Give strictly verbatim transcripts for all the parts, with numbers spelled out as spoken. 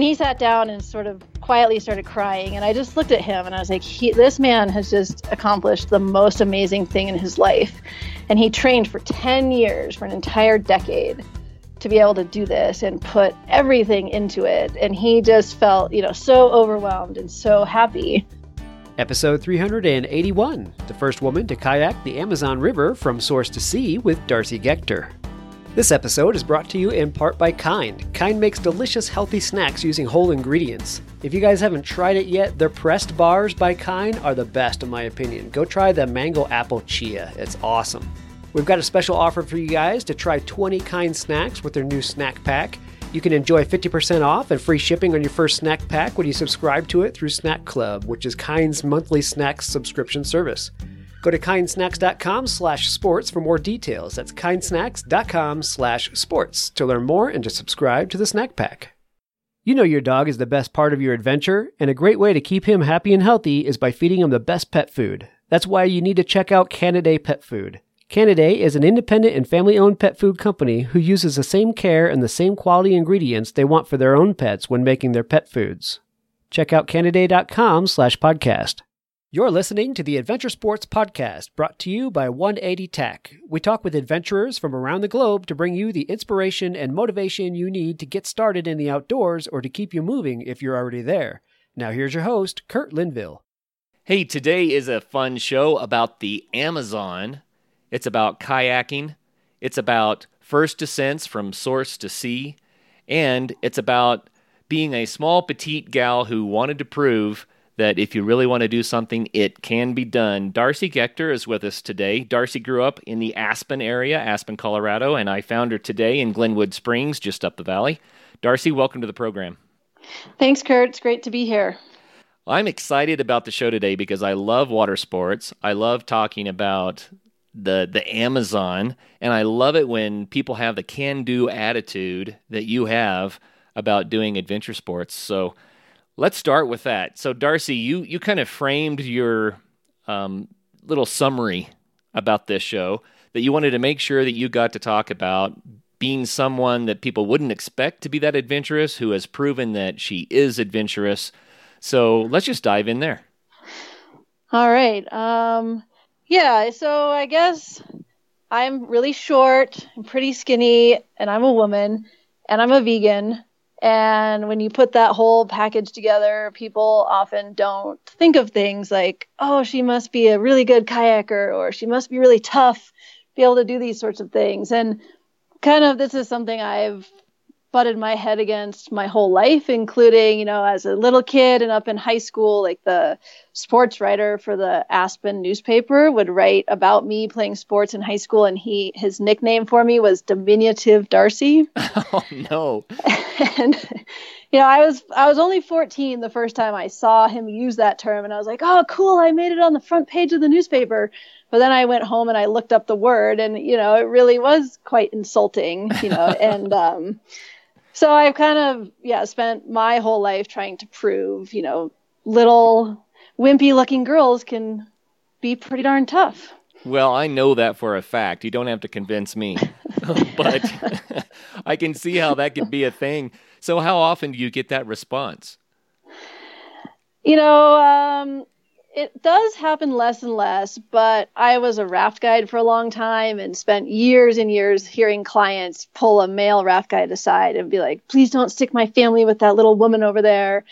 And he sat down and sort of quietly started crying. And I just looked at him and I was like, he, this man has just accomplished the most amazing thing in his life. And he trained for ten years, for an entire decade, to be able to do this and put everything into it. And he just felt, you know, so overwhelmed and so happy. Episode three eighty-one, the first woman to kayak the Amazon River from source to sea with Darcy Gechter. This episode is brought to you in part by KIND. KIND makes delicious, healthy snacks using whole ingredients. If you guys haven't tried it yet, their pressed bars by KIND are the best in my opinion. Go try the mango apple chia. It's awesome. We've got a special offer for you guys to try twenty KIND snacks with their new snack pack. You can enjoy fifty percent off and free shipping on your first snack pack when you subscribe to it through Snack Club, which is KIND's monthly snacks subscription service. Go to kindsnacks.com slash sports for more details. That's kindsnacks.com slash sports to learn more and to subscribe to the snack pack. You know your dog is the best part of your adventure, and a great way to keep him happy and healthy is by feeding him the best pet food. That's why you need to check out Canidae Pet Food. Canidae is an independent and family-owned pet food company who uses the same care and the same quality ingredients they want for their own pets when making their pet foods. Check out canidae.com slash podcast. You're listening to the Adventure Sports Podcast, brought to you by one eighty Tech. We talk with adventurers from around the globe to bring you the inspiration and motivation you need to get started in the outdoors or to keep you moving if you're already there. Now here's your host, Kurt Linville. Hey, today is a fun show about the Amazon. It's about kayaking. It's about first descents from source to sea. And it's about being a small petite gal who wanted to prove that if you really want to do something, it can be done. Darcy Gechter is with us today. Darcy grew up in the Aspen area, Aspen, Colorado, and I found her today in Glenwood Springs, just up the valley. Darcy, welcome to the program. Thanks, Kurt. It's great to be here. I'm excited about the show today because I love water sports. I love talking about the the Amazon, and I love it when people have the can-do attitude that you have about doing adventure sports. So let's start with that. So, Darcy, you, you kind of framed your um, little summary about this show that you wanted to make sure that you got to talk about being someone that people wouldn't expect to be that adventurous, who has proven that she is adventurous. So let's just dive in there. All right. Um, yeah, so I guess I'm really short, I'm pretty skinny, and I'm a woman, and I'm a vegan. And when you put that whole package together, people often don't think of things like, oh, she must be a really good kayaker, or she must be really tough, be able to do these sorts of things. And kind of this is something I've butted my head against my whole life, including, you know, as a little kid and up in high school, like the sports writer for the Aspen newspaper would write about me playing sports in high school. And he, his nickname for me was Diminutive Darcy. Oh no. And, you know, I was, I was only fourteen the first time I saw him use that term. And I was like, oh, cool. I made it on the front page of the newspaper. But then I went home and I looked up the word and, you know, it really was quite insulting, you know, and, um, so I've kind of, yeah, spent my whole life trying to prove, you know, little wimpy looking girls can be pretty darn tough. Well, I know that for a fact. You don't have to convince me, but I can see how that could be a thing. So how often do you get that response? You know, um, it does happen less and less, but I was a raft guide for a long time and spent years and years hearing clients pull a male raft guide aside and be like, please don't stick my family with that little woman over there,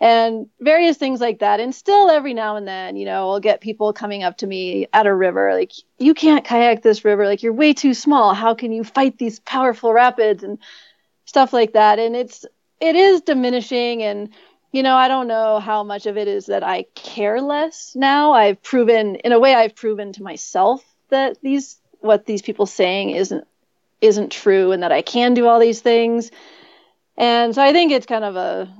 and various things like that. And still every now and then, you know, I'll get people coming up to me at a river, like, you can't kayak this river, like, you're way too small. How can you fight these powerful rapids and stuff like that? And it's, it is diminishing, and you know, I don't know how much of it is that I care less now. I've proven, in a way, I've proven to myself that these, what these people saying isn't, isn't true, and that I can do all these things. And so I think it's kind of a,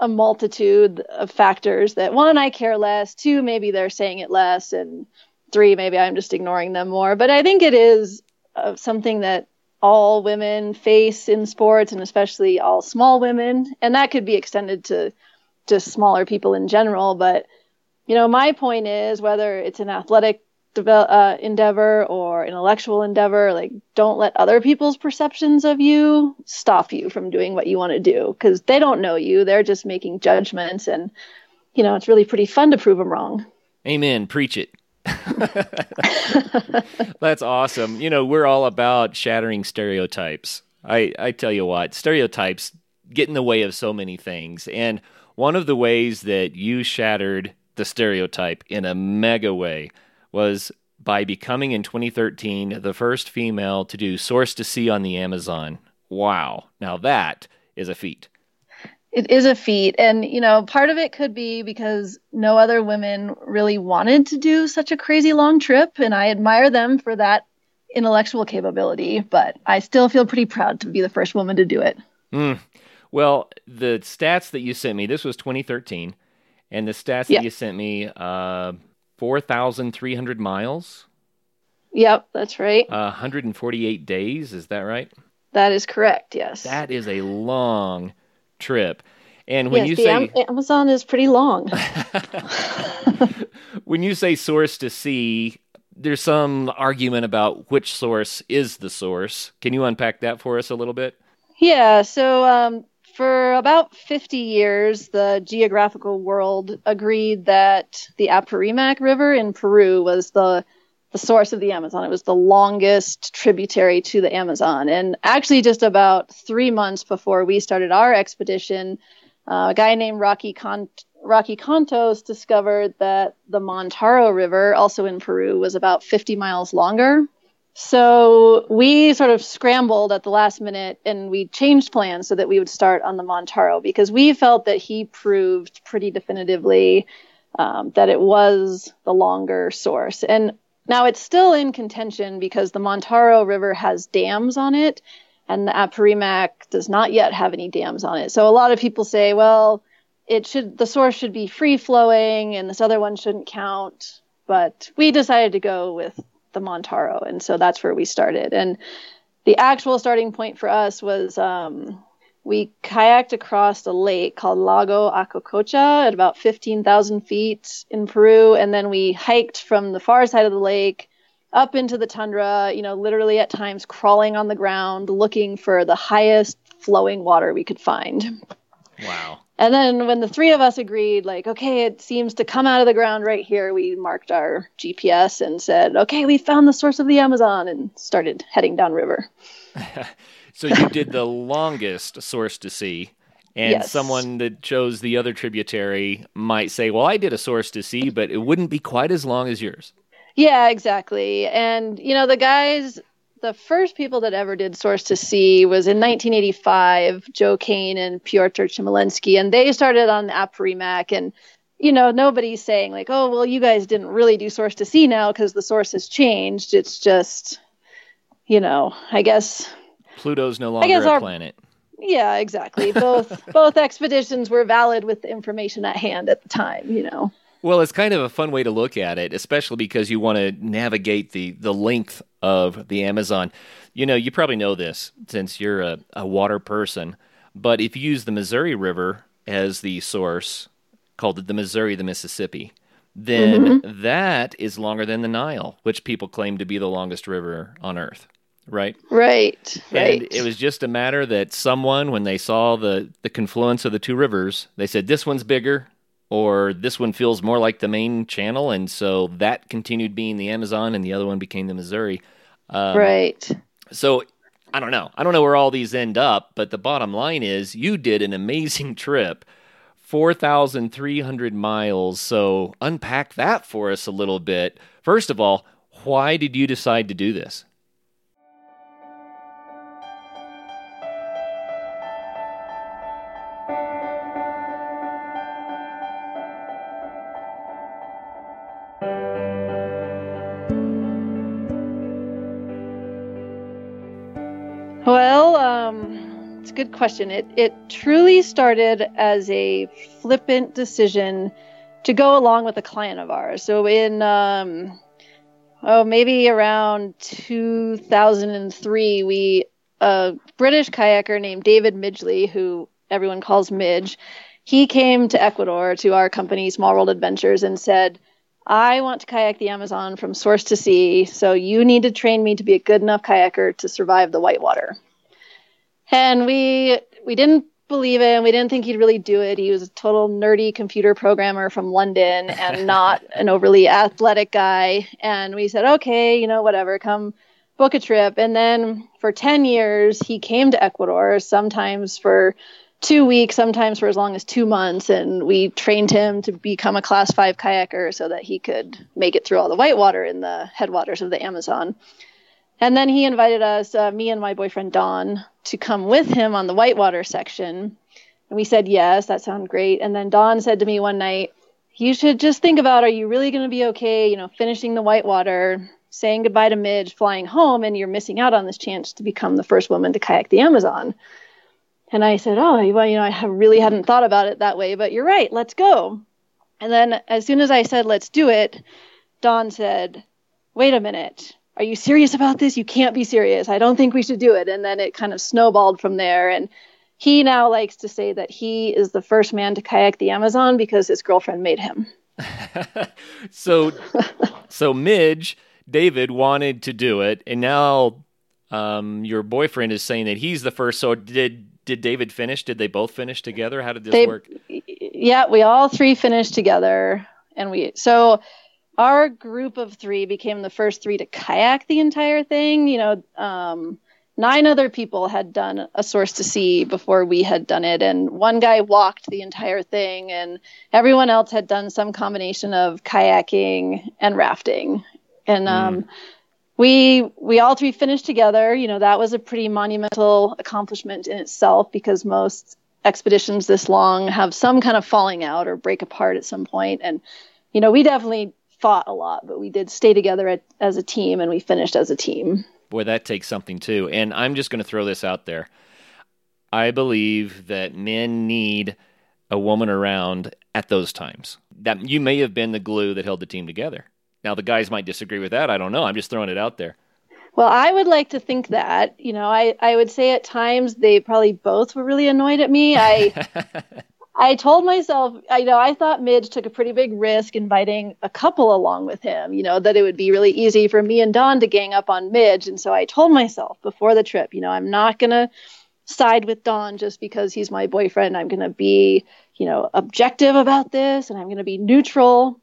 a multitude of factors that, one, I care less, two, maybe they're saying it less, and three, maybe I'm just ignoring them more. But I think it is uh, something that all women face in sports, and especially all small women. And that could be extended to just smaller people in general. But, you know, my point is whether it's an athletic develop, uh, endeavor or intellectual endeavor, like don't let other people's perceptions of you stop you from doing what you want to do, because they don't know you. They're just making judgments, and you know, it's really pretty fun to prove them wrong. Amen. Preach it. That's awesome. You know, we're all about shattering stereotypes. I, I tell you what, stereotypes get in the way of so many things. And one of the ways that you shattered the stereotype in a mega way was by becoming, in twenty thirteen, the first female to do Source to Sea on the Amazon. Wow. Now that is a feat. It is a feat. And, you know, part of it could be because no other women really wanted to do such a crazy long trip. And I admire them for that intellectual capability, but I still feel pretty proud to be the first woman to do it. Mm. Well, the stats that you sent me, this was twenty thirteen, and the stats yep. that you sent me, uh, four thousand three hundred miles. Yep, that's right. Uh, one hundred forty-eight days. Is that right? That is correct. Yes. That is a long trip. And when yes, you the say Am- Amazon is pretty long. When you say Source to Sea, there's some argument about which source is the source. Can you unpack that for us a little bit? Yeah. So um, for about fifty years, the geographical world agreed that the Apurímac River in Peru was the the source of the Amazon. It was the longest tributary to the Amazon. And actually, just about three months before we started our expedition, uh, a guy named Rocky Contos Rocky Contos discovered that the Mantaro River, also in Peru, was about fifty miles longer. So we sort of scrambled at the last minute, and we changed plans so that we would start on the Mantaro, because we felt that he proved pretty definitively um, that it was the longer source. And now it's still in contention because the Mantaro River has dams on it, and the Apurímac does not yet have any dams on it. So a lot of people say, well, it should, the source should be free flowing and this other one shouldn't count, but we decided to go with the Mantaro. And so that's where we started. And the actual starting point for us was, um, we kayaked across a lake called Lago Acococha at about fifteen thousand feet in Peru. And then we hiked from the far side of the lake up into the tundra, you know, literally at times crawling on the ground, looking for the highest flowing water we could find. Wow. And then when the three of us agreed, like, okay, it seems to come out of the ground right here, we marked our G P S and said, okay, we found the source of the Amazon, and started heading downriver. So you did the longest Source to Sea, and yes. someone that chose the other tributary might say, well, I did a Source to Sea, but it wouldn't be quite as long as yours. Yeah, exactly. And, you know, the guys... The first people that ever did Source to Sea was in nineteen eighty-five, Joe Kane and Piotr Chmielinski, and they started on the Apurímac. And, you know, nobody's saying like, oh, well, you guys didn't really do Source to Sea now because the source has changed. It's just, you know, I guess... Pluto's no longer a our, planet. Yeah, exactly. Both both expeditions were valid with the information at hand at the time, you know. Well, it's kind of a fun way to look at it, especially because you want to navigate the, the length of the Amazon. You know, you probably know this since you're a, a water person, but if you use the Missouri River as the source, called the Missouri, the Mississippi, then mm-hmm. that is longer than the Nile, which people claim to be the longest river on Earth, right? Right, right. And it was just a matter that someone, when they saw the, the confluence of the two rivers, they said, this one's bigger, or this one feels more like the main channel, and so that continued being the Amazon, and the other one became the Missouri. Um, right. So, I don't know. I don't know where all these end up, but the bottom line is you did an amazing trip, four thousand three hundred miles, so unpack that for us a little bit. First of all, why did you decide to do this? Good question. It it truly started as a flippant decision to go along with a client of ours. So in, um, oh, maybe around two thousand three, we, a British kayaker named David Midgley, who everyone calls Midge, he came to Ecuador to our company, Small World Adventures, and said, I want to kayak the Amazon from source to sea, so you need to train me to be a good enough kayaker to survive the whitewater. And we we didn't believe him. We didn't think he'd really do it. He was a total nerdy computer programmer from London and not an overly athletic guy. And we said, okay, you know, whatever, come book a trip. And then for ten years, he came to Ecuador, sometimes for two weeks, sometimes for as long as two months. And we trained him to become a class five kayaker so that he could make it through all the whitewater in the headwaters of the Amazon. And then he invited us, uh, me and my boyfriend Don, to come with him on the whitewater section. And we said, yes, that sounds great. And then Don said to me one night, you should just think about, are you really going to be okay, you know, finishing the whitewater, saying goodbye to Midge, flying home, and you're missing out on this chance to become the first woman to kayak the Amazon. And I said, oh, well, you know, I really hadn't thought about it that way, but you're right, let's go. And then as soon as I said, let's do it, Don said, wait a minute. Are you serious about this? You can't be serious. I don't think we should do it. And then it kind of snowballed from there. And he now likes to say that he is the first man to kayak the Amazon because his girlfriend made him. so, so Midge, David wanted to do it. And now um, your boyfriend is saying that he's the first. So did did David finish? Did they both finish together? How did this they, work? Yeah, we all three finished together. And we, so... Our group of three became the first three to kayak the entire thing. You know, um, nine other people had done a source to sea before we had done it. And one guy walked the entire thing. And everyone else had done some combination of kayaking and rafting. And um, mm. we we all three finished together. You know, that was a pretty monumental accomplishment in itself because most expeditions this long have some kind of falling out or break apart at some point. And, you know, we definitely fought a lot, but we did stay together at, as a team, and we finished as a team. Boy, that takes something too. And I'm just going to throw this out there. I believe that men need a woman around at those times. That you may have been the glue that held the team together. Now, the guys might disagree with that. I don't know. I'm just throwing it out there. Well, I would like to think that, you know, I, I would say at times they probably both were really annoyed at me. I... I told myself, I know, I thought Midge took a pretty big risk inviting a couple along with him, you know, that it would be really easy for me and Don to gang up on Midge. And so I told myself before the trip, you know, I'm not going to side with Don just because he's my boyfriend. I'm going to be, you know, objective about this, and I'm going to be neutral.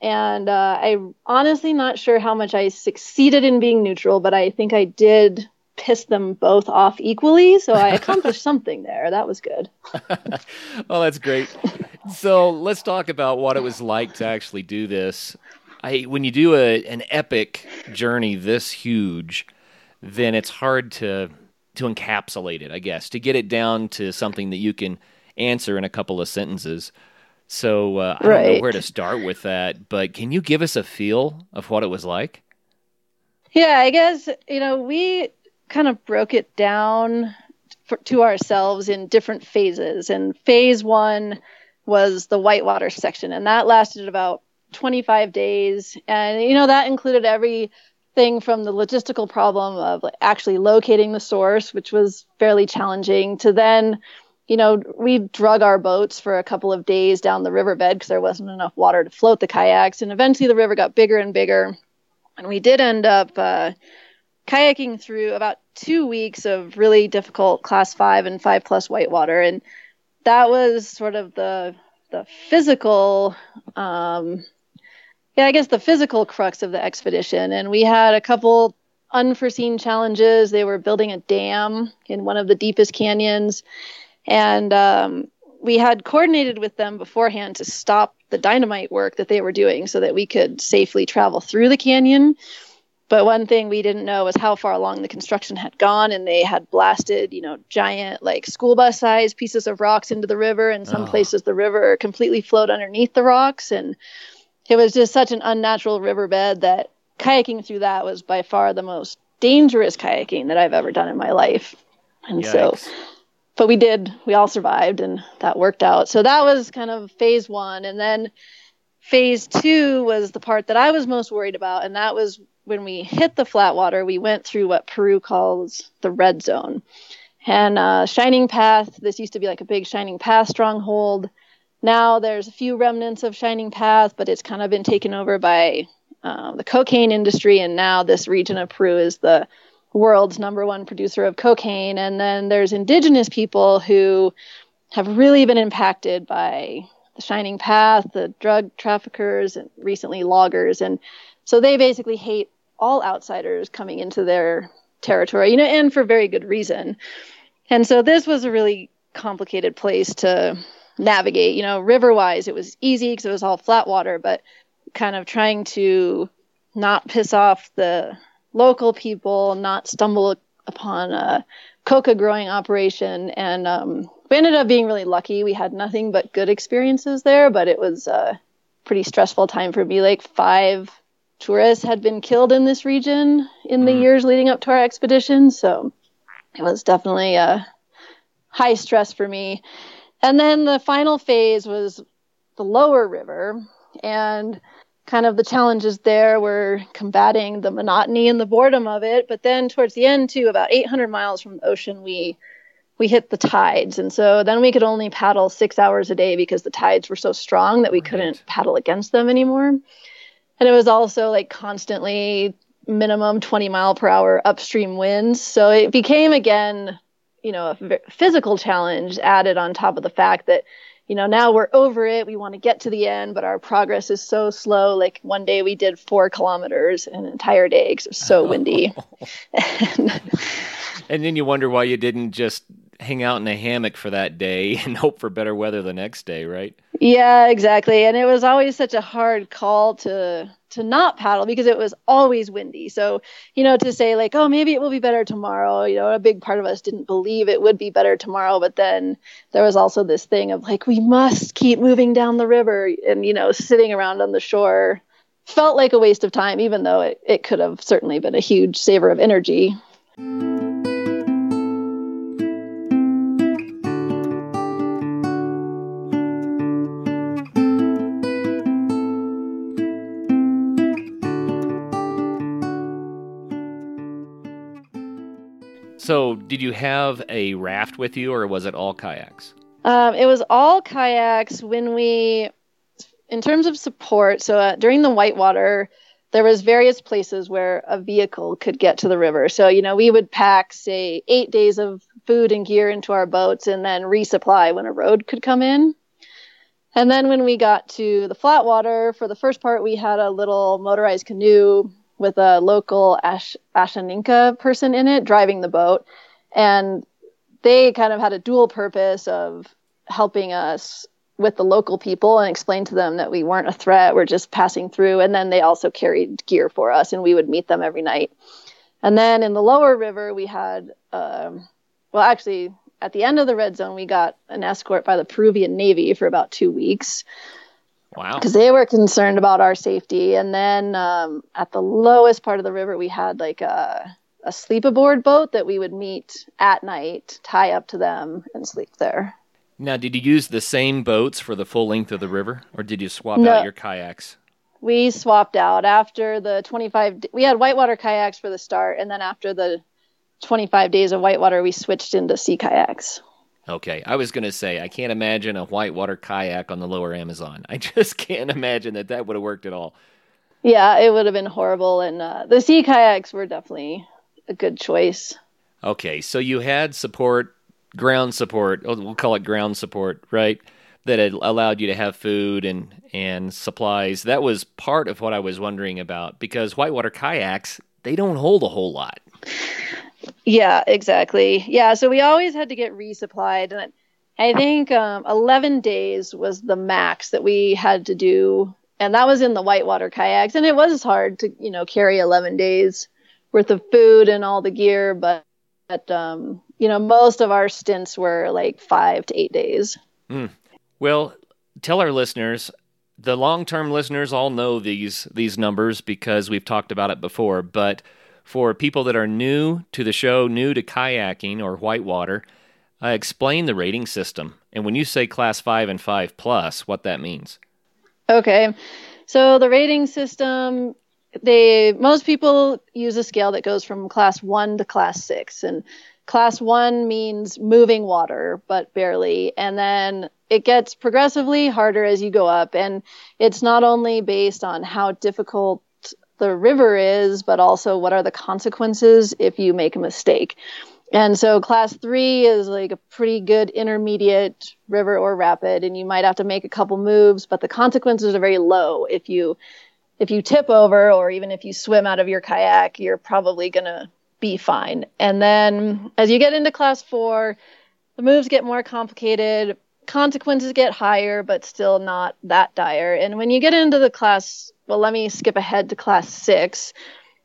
And uh, I'm honestly not sure how much I succeeded in being neutral, but I think I did piss them both off equally. So I accomplished something there. That was good. Oh, that's great. So let's talk about what it was like to actually do this. I, when you do a, an epic journey this huge, then it's hard to, to encapsulate it, I guess, to get it down to something that you can answer in a couple of sentences. So uh, I right. don't know where to start with that, but can you give us a feel of what it was like? Yeah, I guess, you know, we kind of broke it down for, to ourselves in different phases. And phase one was the whitewater section. And that lasted about twenty-five days. And, you know, that included everything from the logistical problem of actually locating the source, which was fairly challenging, to then, you know, we drug our boats for a couple of days down the riverbed because there wasn't enough water to float the kayaks. And eventually the river got bigger and bigger. And we did end up, uh, kayaking through about two weeks of really difficult class five and five plus whitewater. And that was sort of the the physical, um, yeah, I guess the physical crux of the expedition. And we had a couple unforeseen challenges. They were building a dam in one of the deepest canyons. And um, we had coordinated with them beforehand to stop the dynamite work that they were doing so that we could safely travel through the canyon. But one thing we didn't know was how far along the construction had gone, and they had blasted, you know, giant, like, school bus-sized pieces of rocks into the river, and some oh. places the river completely flowed underneath the rocks, and it was just such an unnatural riverbed that kayaking through that was by far the most dangerous kayaking that I've ever done in my life. And Yikes. so, but we did, we all survived, and that worked out. So that was kind of phase one, and then phase two was the part that I was most worried about, and that was when we hit the flat water, we went through what Peru calls the red zone. And uh, Shining Path, this used to be like a big Shining Path stronghold, Now there's a few remnants of Shining Path, but it's kind of been taken over by um, the cocaine industry. And now this region of Peru is the world's number one producer of cocaine. And then there's indigenous people who have really been impacted by the Shining Path, the drug traffickers, and recently loggers. And so they basically hate all outsiders coming into their territory, you know, and for very good reason. And so this was a really complicated place to navigate, you know, river-wise. It was easy because it was all flat water, but kind of trying to not piss off the local people, not stumble upon a coca growing operation. And um, we ended up being really lucky. We had nothing but good experiences there, but it was a pretty stressful time for me. Like five tourists had been killed in this region in the mm. years leading up to our expedition. So it was definitely a high stress for me. And then the final phase was the lower river, and kind of the challenges there were combating the monotony and the boredom of it. But then towards the end too, about eight hundred miles from the ocean, we we hit the tides. And so then we could only paddle six hours a day because the tides were so strong that we right. couldn't paddle against them anymore. And it was also like constantly minimum twenty mile per hour upstream winds. So it became, again, you know, a physical challenge added on top of the fact that, you know, now we're over it. We want to get to the end, but our progress is so slow. Like one day we did four kilometers in an entire day because it was so windy. and, and then you wonder why you didn't just hang out in a hammock for that day and hope for better weather the next day, right? Yeah, exactly. And it was always such a hard call to to not paddle because it was always windy. So, you know, to say like, oh, maybe it will be better tomorrow. You know, a big part of us didn't believe it would be better tomorrow. But then there was also this thing of like, we must keep moving down the river. And, you know, sitting around on the shore felt like a waste of time, even though it, it could have certainly been a huge saver of energy. So did you have a raft with you, or was it all kayaks? Um, it was all kayaks when we, in terms of support, so uh, during the whitewater, there was various places where a vehicle could get to the river. So, you know, we would pack, say, eight days of food and gear into our boats and then resupply when a road could come in. And then when we got to the flat water, for the first part, we had a little motorized canoe with a local Ash- Ashaninka person in it driving the boat. And they kind of had a dual purpose of helping us with the local people and explain to them that we weren't a threat, we're just passing through. And then they also carried gear for us, and we would meet them every night. And then in the lower river, we had, um, well, actually, at the end of the red zone, we got an escort by the Peruvian Navy for about two weeks. Wow. Because they were concerned about our safety. And then um, at the lowest part of the river, we had like a, a sleep-aboard boat that we would meet at night, tie up to them, and sleep there. Now, did you use the same boats for the full length of the river, or did you swap no. out your kayaks? We swapped out after the twenty-five... We had whitewater kayaks for the start, and then after the twenty-five days of whitewater, we switched into sea kayaks. Okay, I was going to say, I can't imagine a whitewater kayak on the lower Amazon. I just can't imagine that that would have worked at all. Yeah, it would have been horrible, and uh, the sea kayaks were definitely a good choice. Okay, so you had support, ground support, oh, we'll call it ground support, right, that had allowed you to have food and, and supplies. That was part of what I was wondering about, because whitewater kayaks, they don't hold a whole lot. Yeah, exactly. Yeah, so we always had to get resupplied. And I think um, eleven days was the max that we had to do. And that was in the whitewater kayaks. And it was hard to, you know, carry eleven days worth of food and all the gear. But, but um, you know, most of our stints were like five to eight days. Mm. Well, tell our listeners, the long-term listeners all know these these numbers because we've talked about it before, but for people that are new to the show, new to kayaking or whitewater, uh, explain the rating system. And when you say class five and five plus, what that means. Okay. So the rating system, they most people use a scale that goes from class one to class six, and class one means moving water, but barely. And then it gets progressively harder as you go up. And it's not only based on how difficult the river is, but also what are the consequences if you make a mistake. And so class three is like a pretty good intermediate river or rapid, and you might have to make a couple moves, but the consequences are very low. If you if you tip over, or even if you swim out of your kayak, you're probably going to be fine. And then as you get into class four, the moves get more complicated, consequences get higher, but still not that dire. And when you get into the class, well, let me skip ahead to class six,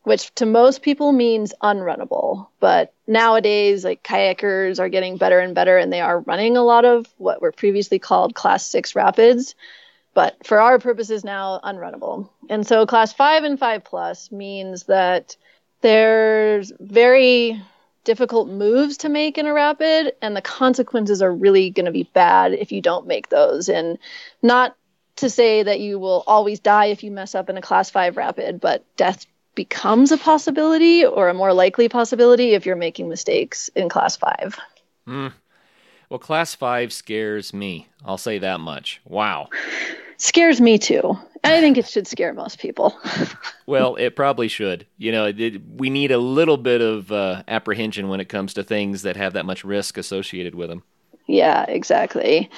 which to most people means unrunnable. But nowadays, like, kayakers are getting better and better, and they are running a lot of what were previously called class six rapids, but for our purposes now, unrunnable. And so class five and five plus means that there's very difficult moves to make in a rapid, and the consequences are really going to be bad if you don't make those. And not to say that you will always die if you mess up in a class five rapid, but death becomes a possibility, or a more likely possibility, if you're making mistakes in class five. Mm. Well, class five scares me. I'll say that much. Wow. Scares me too. I think it should scare most people. Well, it probably should. You know, it, we need a little bit of uh, apprehension when it comes to things that have that much risk associated with them. Yeah, exactly.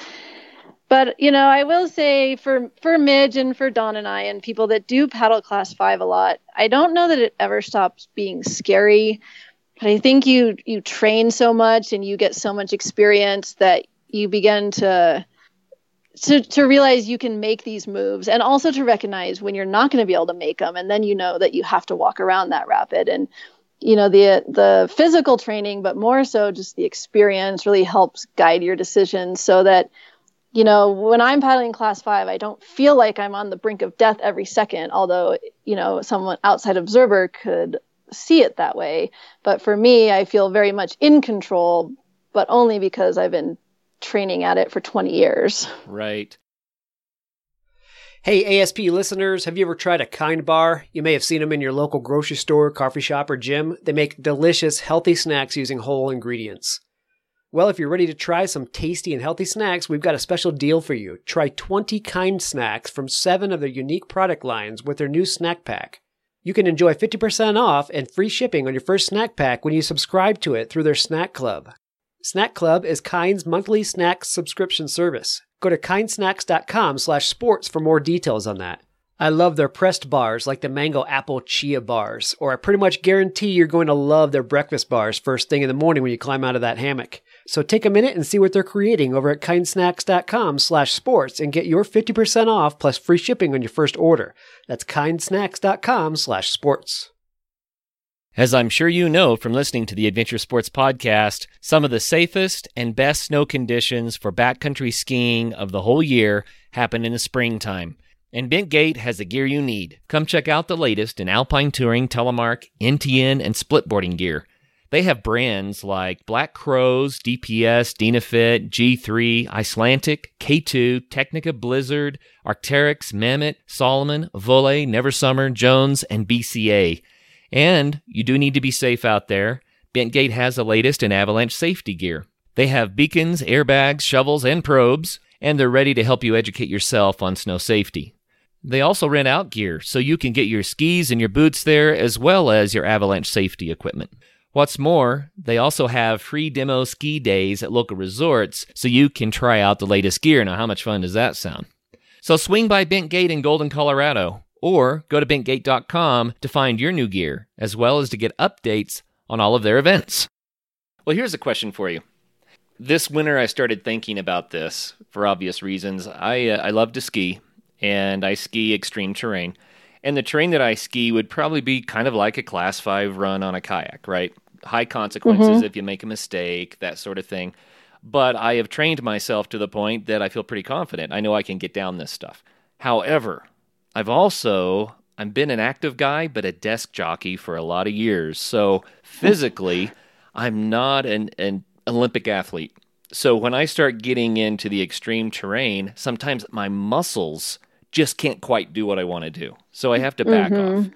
But, you know, I will say for for Midge and for Don and I and people that do paddle class five a lot, I don't know that it ever stops being scary. But I think you, you train so much and you get so much experience that you begin to, to to realize you can make these moves, and also to recognize when you're not going to be able to make them. And then you know that you have to walk around that rapid. And, you know, the the physical training, but more so just the experience, really helps guide your decisions, so that, you know, when I'm paddling class five, I don't feel like I'm on the brink of death every second, although, you know, someone outside observer could see it that way. But for me, I feel very much in control, but only because I've been training at it for twenty years. Right. Hey, A S P listeners, have you ever tried a KIND bar? You may have seen them in your local grocery store, coffee shop, or gym. They make delicious, healthy snacks using whole ingredients. Well, if you're ready to try some tasty and healthy snacks, we've got a special deal for you. Try twenty KIND snacks from seven of their unique product lines with their new snack pack. You can enjoy fifty percent off and free shipping on your first snack pack when you subscribe to it through their Snack Club. Snack Club is KIND's monthly snacks subscription service. Go to kindsnacks.com slash sports for more details on that. I love their pressed bars, like the mango apple chia bars, or I pretty much guarantee you're going to love their breakfast bars first thing in the morning when you climb out of that hammock. So take a minute and see what they're creating over at kindsnacks.com slash sports and get your fifty percent off plus free shipping on your first order. That's kindsnacks.com slash sports. As I'm sure you know from listening to the Adventure Sports Podcast, some of the safest and best snow conditions for backcountry skiing of the whole year happen in the springtime. And Bentgate has the gear you need. Come check out the latest in alpine touring, telemark, N T N, and splitboarding gear. They have brands like Black Crowes, D P S, Dynafit, G three, Icelandic, K two, Technica Blizzard, Arc'teryx, Mamet, Salomon, Volley, Neversummer, Jones, and B C A. And you do need to be safe out there. Bentgate has the latest in avalanche safety gear. They have beacons, airbags, shovels, and probes, and they're ready to help you educate yourself on snow safety. They also rent out gear, so you can get your skis and your boots there, as well as your avalanche safety equipment. What's more, they also have free demo ski days at local resorts, so you can try out the latest gear. Now, how much fun does that sound? So swing by Bentgate in Golden, Colorado, or go to bentgate dot com to find your new gear, as well as to get updates on all of their events. Well, here's a question for you. This winter, I started thinking about this for obvious reasons. I uh, I love to ski, and I ski extreme terrain. And the terrain that I ski would probably be kind of like a class five run on a kayak, right? High consequences mm-hmm. if you make a mistake, that sort of thing. But I have trained myself to the point that I feel pretty confident. I know I can get down this stuff. However, I've also I've been an active guy, but a desk jockey for a lot of years. So physically, I'm not an, an Olympic athlete. So when I start getting into the extreme terrain, sometimes my muscles just can't quite do what I want to do. So I have to back mm-hmm. off.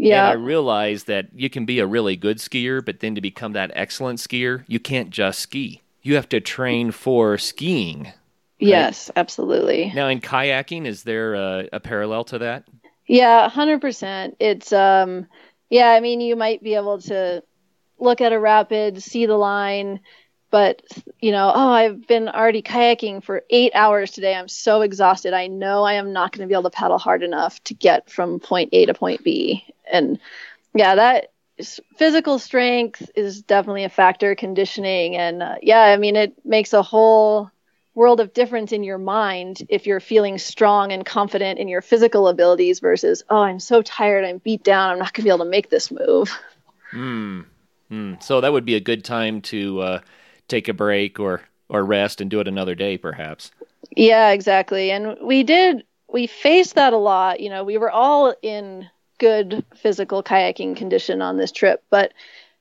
Yeah. And I realized that you can be a really good skier, but then to become that excellent skier, you can't just ski. You have to train for skiing. Right? Yes, absolutely. Now, in kayaking, is there a, a parallel to that? Yeah, one hundred percent. It's, um, yeah, I mean, you might be able to look at a rapid, see the line, but, you know, oh, I've been already kayaking for eight hours today. I'm so exhausted. I know I am not going to be able to paddle hard enough to get from point A to point B. And, yeah, that is, physical strength is definitely a factor, conditioning. And, uh, yeah, I mean, it makes a whole world of difference in your mind if you're feeling strong and confident in your physical abilities versus, oh, I'm so tired. I'm beat down. I'm not going to be able to make this move. Hmm. Mm. So that would be a good time to uh, take a break or, or rest and do it another day, perhaps. Yeah, exactly. And we did, we faced that a lot. You know, we were all in good physical kayaking condition on this trip, but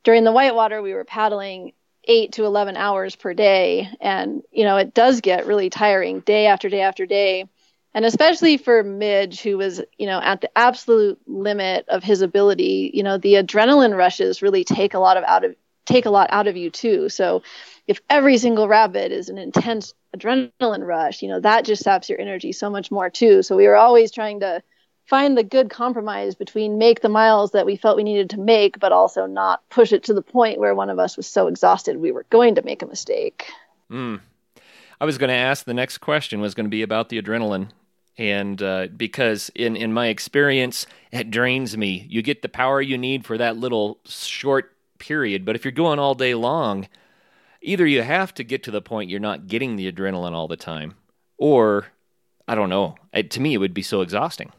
during the whitewater, we were paddling eight to eleven hours per day. And, you know, it does get really tiring day after day after day. And especially for Midge, who was, you know, at the absolute limit of his ability, you know, the adrenaline rushes really take a lot of out of take a lot out of you too. So if every single rapid is an intense adrenaline rush, you know, that just saps your energy so much more too. So we were always trying to find the good compromise between make the miles that we felt we needed to make, but also not push it to the point where one of us was so exhausted we were going to make a mistake. Mm. I was going to ask, the next question was going to be about the adrenaline. And uh, because in, in my experience, it drains me. You get the power you need for that little short period. But if you're going all day long, either you have to get to the point you're not getting the adrenaline all the time, or, I don't know, it, to me, it would be so exhausting.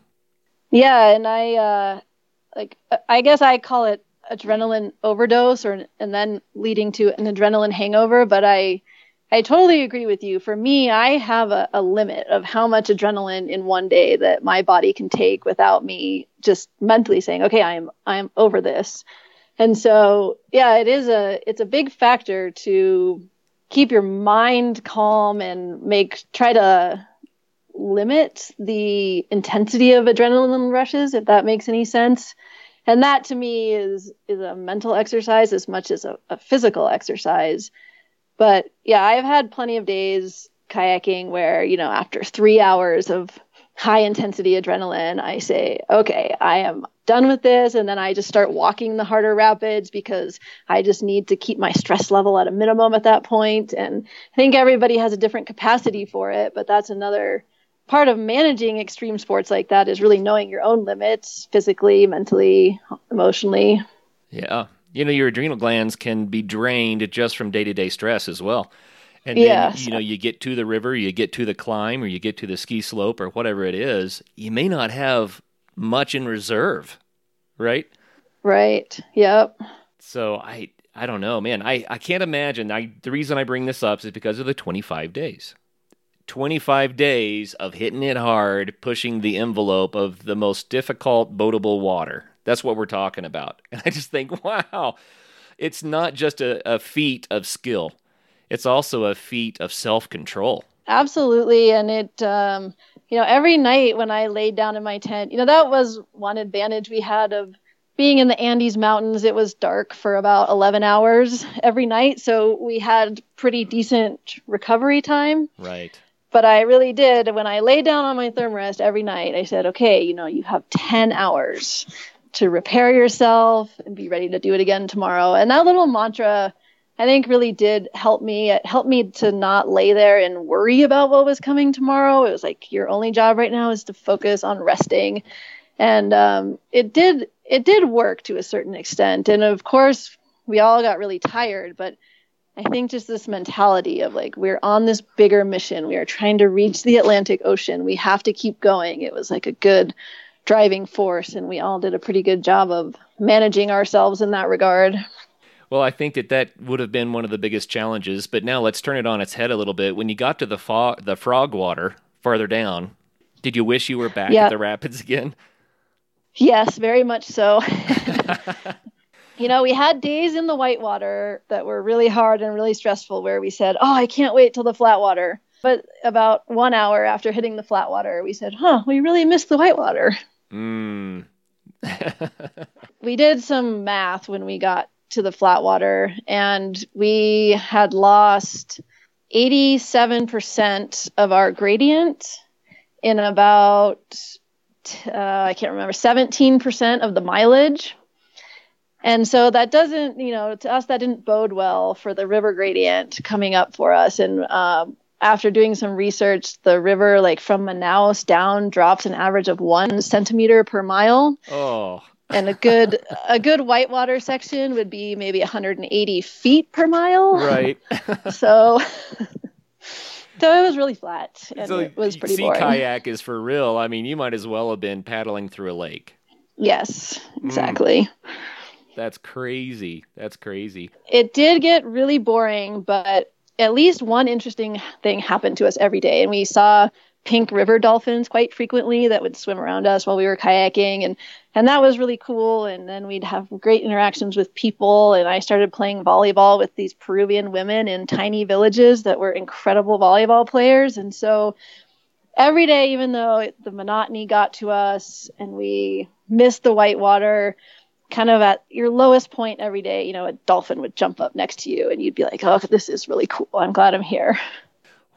Yeah, and I, uh, like, I guess I call it adrenaline overdose or and then leading to an adrenaline hangover, but I... I totally agree with you. For me, I have a, a limit of how much adrenaline in one day that my body can take without me just mentally saying, okay, I'm I'm over this. And so, yeah, it is a it's a big factor to keep your mind calm and make try to limit the intensity of adrenaline rushes, if that makes any sense. And that to me is is a mental exercise as much as a, a physical exercise. But yeah, I've had plenty of days kayaking where, you know, after three hours of high intensity adrenaline, I say, okay, I am done with this. And then I just start walking the harder rapids because I just need to keep my stress level at a minimum at that point. And I think everybody has a different capacity for it, but that's another part of managing extreme sports like that is really knowing your own limits physically, mentally, emotionally. Yeah. You know, your adrenal glands can be drained just from day-to-day stress as well. And then, yes. you know, you get to the river, you get to the climb, or you get to the ski slope, or whatever it is, you may not have much in reserve, right? Right, yep. So I I don't know, man. I, I can't imagine. I, the reason I bring this up is because of the twenty-five days. twenty-five days of hitting it hard, pushing the envelope of the most difficult boatable water. That's what we're talking about. And I just think, wow, it's not just a, a feat of skill. It's also a feat of self-control. Absolutely. And it, um, you know, every night when I laid down in my tent, you know, that was one advantage we had of being in the Andes Mountains. It was dark for about eleven hours every night. So we had pretty decent recovery time. Right. But I really did. When I laid down on my thermarest every night, I said, okay, you know, you have ten hours to repair yourself and be ready to do it again tomorrow. And that little mantra, I think, really did help me. It helped me to not lay there and worry about what was coming tomorrow. It was like, your only job right now is to focus on resting. And um, it did it did work to a certain extent. And of course, we all got really tired, but I think just this mentality of like, we're on this bigger mission. We are trying to reach the Atlantic Ocean. We have to keep going. It was like a good driving force, and we all did a pretty good job of managing ourselves in that regard. Well, I think that that would have been one of the biggest challenges, but now let's turn it on its head a little bit. When you got to the, fo- the frog water farther down, did you wish you were back yeah. at the rapids again? Yes, very much so. You know, we had days in the whitewater that were really hard and really stressful where we said, oh, I can't wait till the flat water. But about one hour after hitting the flat water, we said, huh, we really missed the whitewater. Mm. We did some math when we got to the Flatwater, and we had lost eighty-seven percent of our gradient in about, uh, I can't remember, seventeen percent of the mileage. And so that doesn't, you know, to us, that didn't bode well for the river gradient coming up for us. And uh, after doing some research, the river, like from Manaus down, drops an average of one centimeter per mile. Oh. And a good a good whitewater section would be maybe one hundred eighty feet per mile. Right. so, so it was really flat, and so it was pretty sea boring. Sea kayak is for real. I mean, you might as well have been paddling through a lake. Yes, exactly. Mm. That's crazy. That's crazy. It did get really boring, but at least one interesting thing happened to us every day. And we saw pink river dolphins quite frequently that would swim around us while we were kayaking. And, and that was really cool. And then we'd have great interactions with people. And I started playing volleyball with these Peruvian women in tiny villages that were incredible volleyball players. And so every day, even though it, the monotony got to us and we missed the whitewater, kind of at your lowest point every day, you know, a dolphin would jump up next to you and you'd be like, oh, this is really cool. I'm glad I'm here.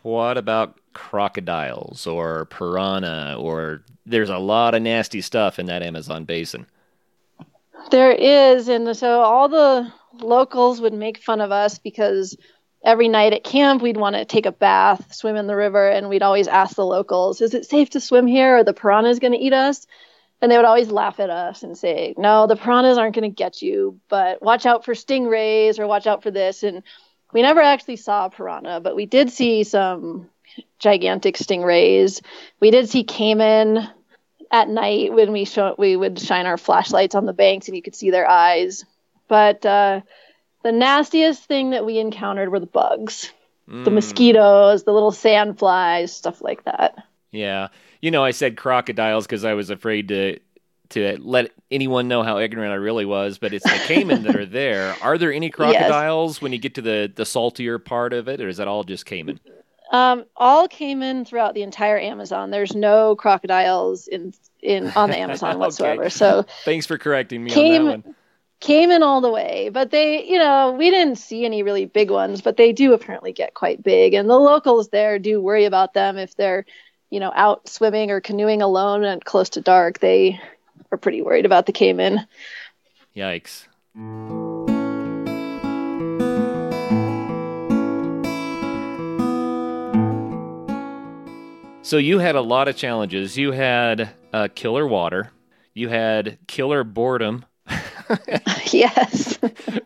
What about crocodiles or piranha? Or there's a lot of nasty stuff in that Amazon basin. There is. And so all the locals would make fun of us because every night at camp, we'd want to take a bath, swim in the river. And we'd always ask the locals, is it safe to swim here? Or the piranha is going to eat us? And they would always laugh at us and say, no, the piranhas aren't going to get you, but watch out for stingrays or watch out for this. And we never actually saw a piranha, but we did see some gigantic stingrays. We did see caiman at night when we show, we would shine our flashlights on the banks and you could see their eyes. But uh, the nastiest thing that we encountered were the bugs, mm. the mosquitoes, the little sand flies, stuff like that. Yeah. You know, I said crocodiles because I was afraid to to let anyone know how ignorant I really was, but it's the caiman that are there. Are there any crocodiles yes. when you get to the, the saltier part of it, or is that all just caiman? Um, all caiman throughout the entire Amazon. There's no crocodiles in in on the Amazon okay. whatsoever. So thanks for correcting me caiman, on that one. Caiman all the way, but they, you know, we didn't see any really big ones, but they do apparently get quite big, and the locals there do worry about them if they're you know, out swimming or canoeing alone and close to dark. They are pretty worried about the caiman. Yikes. So you had a lot of challenges. You had uh, killer water. You had killer boredom. Yes.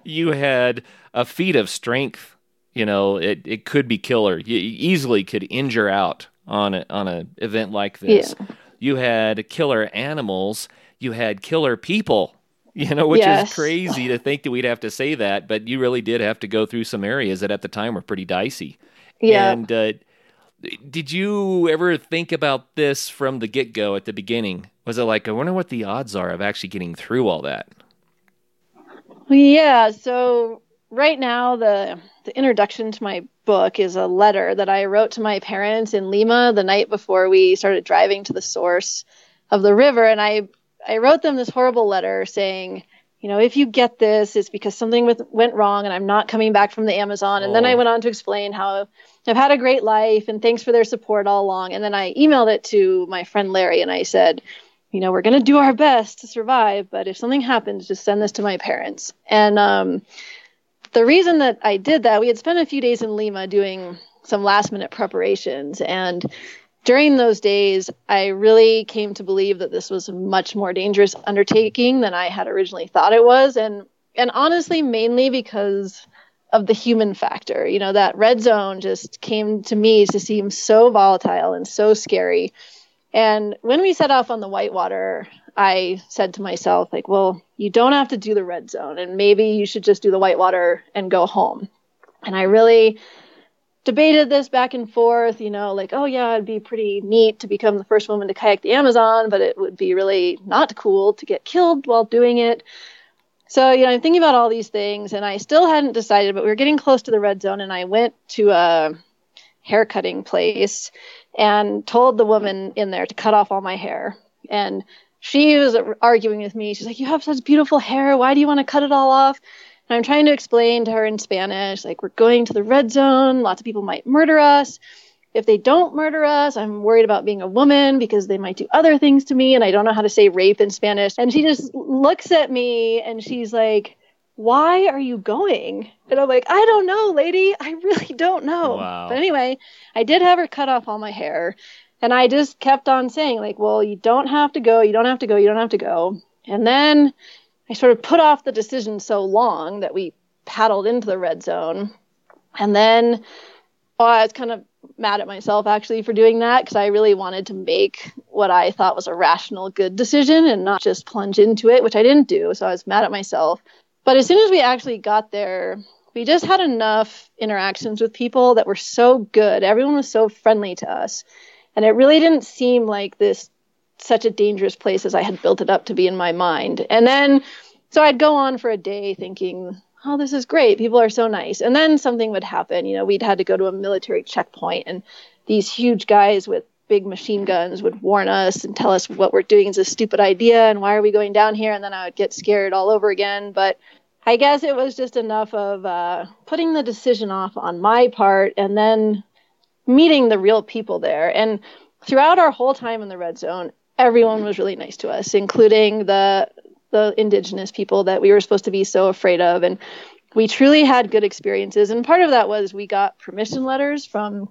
You had a feat of strength. You know, it, it could be killer. You easily could injure out on a, on a event like this. Yeah. You had killer animals, you had killer people, you know, which yes. is crazy to think that we'd have to say that, but you really did have to go through some areas that at the time were pretty dicey. Yeah. And uh, did you ever think about this from the get-go at the beginning? Was it like, I wonder what the odds are of actually getting through all that? Yeah, so right now, the the introduction to my book is a letter that I wrote to my parents in Lima the night before we started driving to the source of the river. And I, I wrote them this horrible letter saying, you know, if you get this, it's because something with, went wrong and I'm not coming back from the Amazon. And oh. then I went on to explain how I've had a great life and thanks for their support all along. And then I emailed it to my friend Larry and I said, you know, we're going to do our best to survive, but if something happens, just send this to my parents. And, um, the reason that I did that, we had spent a few days in Lima doing some last minute preparations. And during those days, I really came to believe that this was a much more dangerous undertaking than I had originally thought it was. And, and honestly, mainly because of the human factor, you know, that red zone just came to me to seem so volatile and so scary. And when we set off on the whitewater, I said to myself, like, well, you don't have to do the red zone and maybe you should just do the whitewater and go home. And I really debated this back and forth, you know, like, oh, yeah, it'd be pretty neat to become the first woman to kayak the Amazon, but it would be really not cool to get killed while doing it. So, you know, I'm thinking about all these things and I still hadn't decided, but we were getting close to the red zone and I went to a haircutting place and told the woman in there to cut off all my hair. And she was arguing with me. She's like, you have such beautiful hair. Why do you want to cut it all off? And I'm trying to explain to her in Spanish, like, we're going to the red zone. Lots of people might murder us. If they don't murder us, I'm worried about being a woman because they might do other things to me. And I don't know how to say rape in Spanish. And she just looks at me and she's like, why are you going? And I'm like, I don't know, lady. I really don't know. Wow. But anyway, I did have her cut off all my hair. And I just kept on saying, like, well, you don't have to go. You don't have to go. You don't have to go. And then I sort of put off the decision so long that we paddled into the red zone. And then oh, I was kind of mad at myself, actually, for doing that, because I really wanted to make what I thought was a rational, good decision and not just plunge into it, which I didn't do. So I was mad at myself. But as soon as we actually got there, we just had enough interactions with people that were so good. Everyone was so friendly to us. And it really didn't seem like this such a dangerous place as I had built it up to be in my mind. And then, so I'd go on for a day thinking, oh, this is great. People are so nice. And then something would happen. You know, we'd had to go to a military checkpoint, and these huge guys with big machine guns would warn us and tell us what we're doing is a stupid idea and why are we going down here? And then I would get scared all over again. But I guess it was just enough of uh, putting the decision off on my part and then meeting the real people there. And throughout our whole time in the red zone, everyone was really nice to us, including the the indigenous people that we were supposed to be so afraid of. And we truly had good experiences. And part of that was we got permission letters from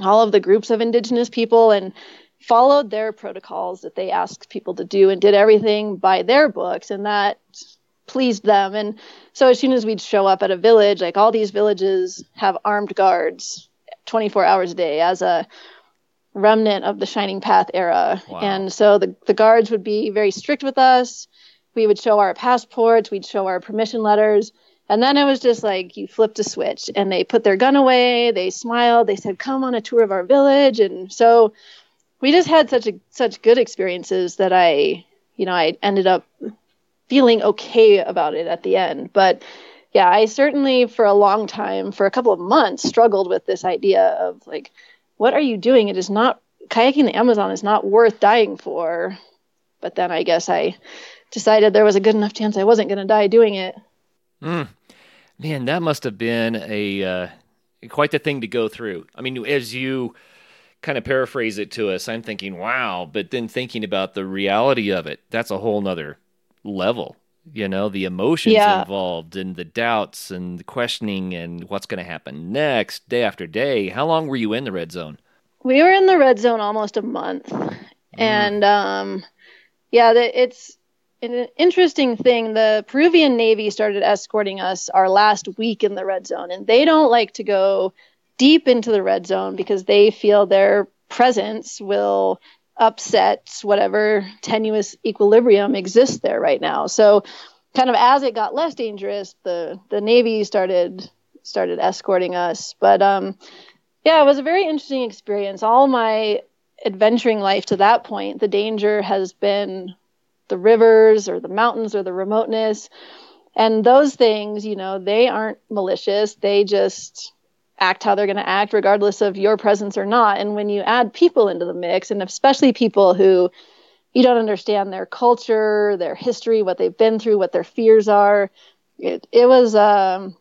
all of the groups of indigenous people and followed their protocols that they asked people to do and did everything by their books. And that pleased them. And so as soon as we'd show up at a village, like all these villages have armed guards twenty-four hours a day as a remnant of the Shining Path era. Wow. And so the, the guards would be very strict with us. We would show our passports, we'd show our permission letters. And then it was just like you flipped a switch and they put their gun away. They smiled. They said, come on a tour of our village. And so we just had such a, such good experiences that I, you know, I ended up feeling okay about it at the end. But yeah, I certainly for a long time, for a couple of months, struggled with this idea of like, what are you doing? It is not, kayaking the Amazon is not worth dying for. But then I guess I decided there was a good enough chance I wasn't going to die doing it. Mm. Man, that must have been a uh, quite the thing to go through. I mean, as you kind of paraphrase it to us, I'm thinking, wow, but then thinking about the reality of it, that's a whole nother level. You know, the emotions yeah. involved and the doubts and the questioning and what's going to happen next, day after day. How long were you in the red zone? We were in the red zone almost a month. Mm. And um, yeah, the, it's... an interesting thing, the Peruvian Navy started escorting us our last week in the red zone, and they don't like to go deep into the red zone because they feel their presence will upset whatever tenuous equilibrium exists there right now. So kind of as it got less dangerous, the, the Navy started started escorting us. But um, yeah, it was a very interesting experience. All my adventuring life to that point, the danger has been the rivers or the mountains or the remoteness. And those things, you know, they aren't malicious. They just act how they're going to act regardless of your presence or not. And when you add people into the mix, and especially people who you don't understand their culture, their history, what they've been through, what their fears are, it, it was um,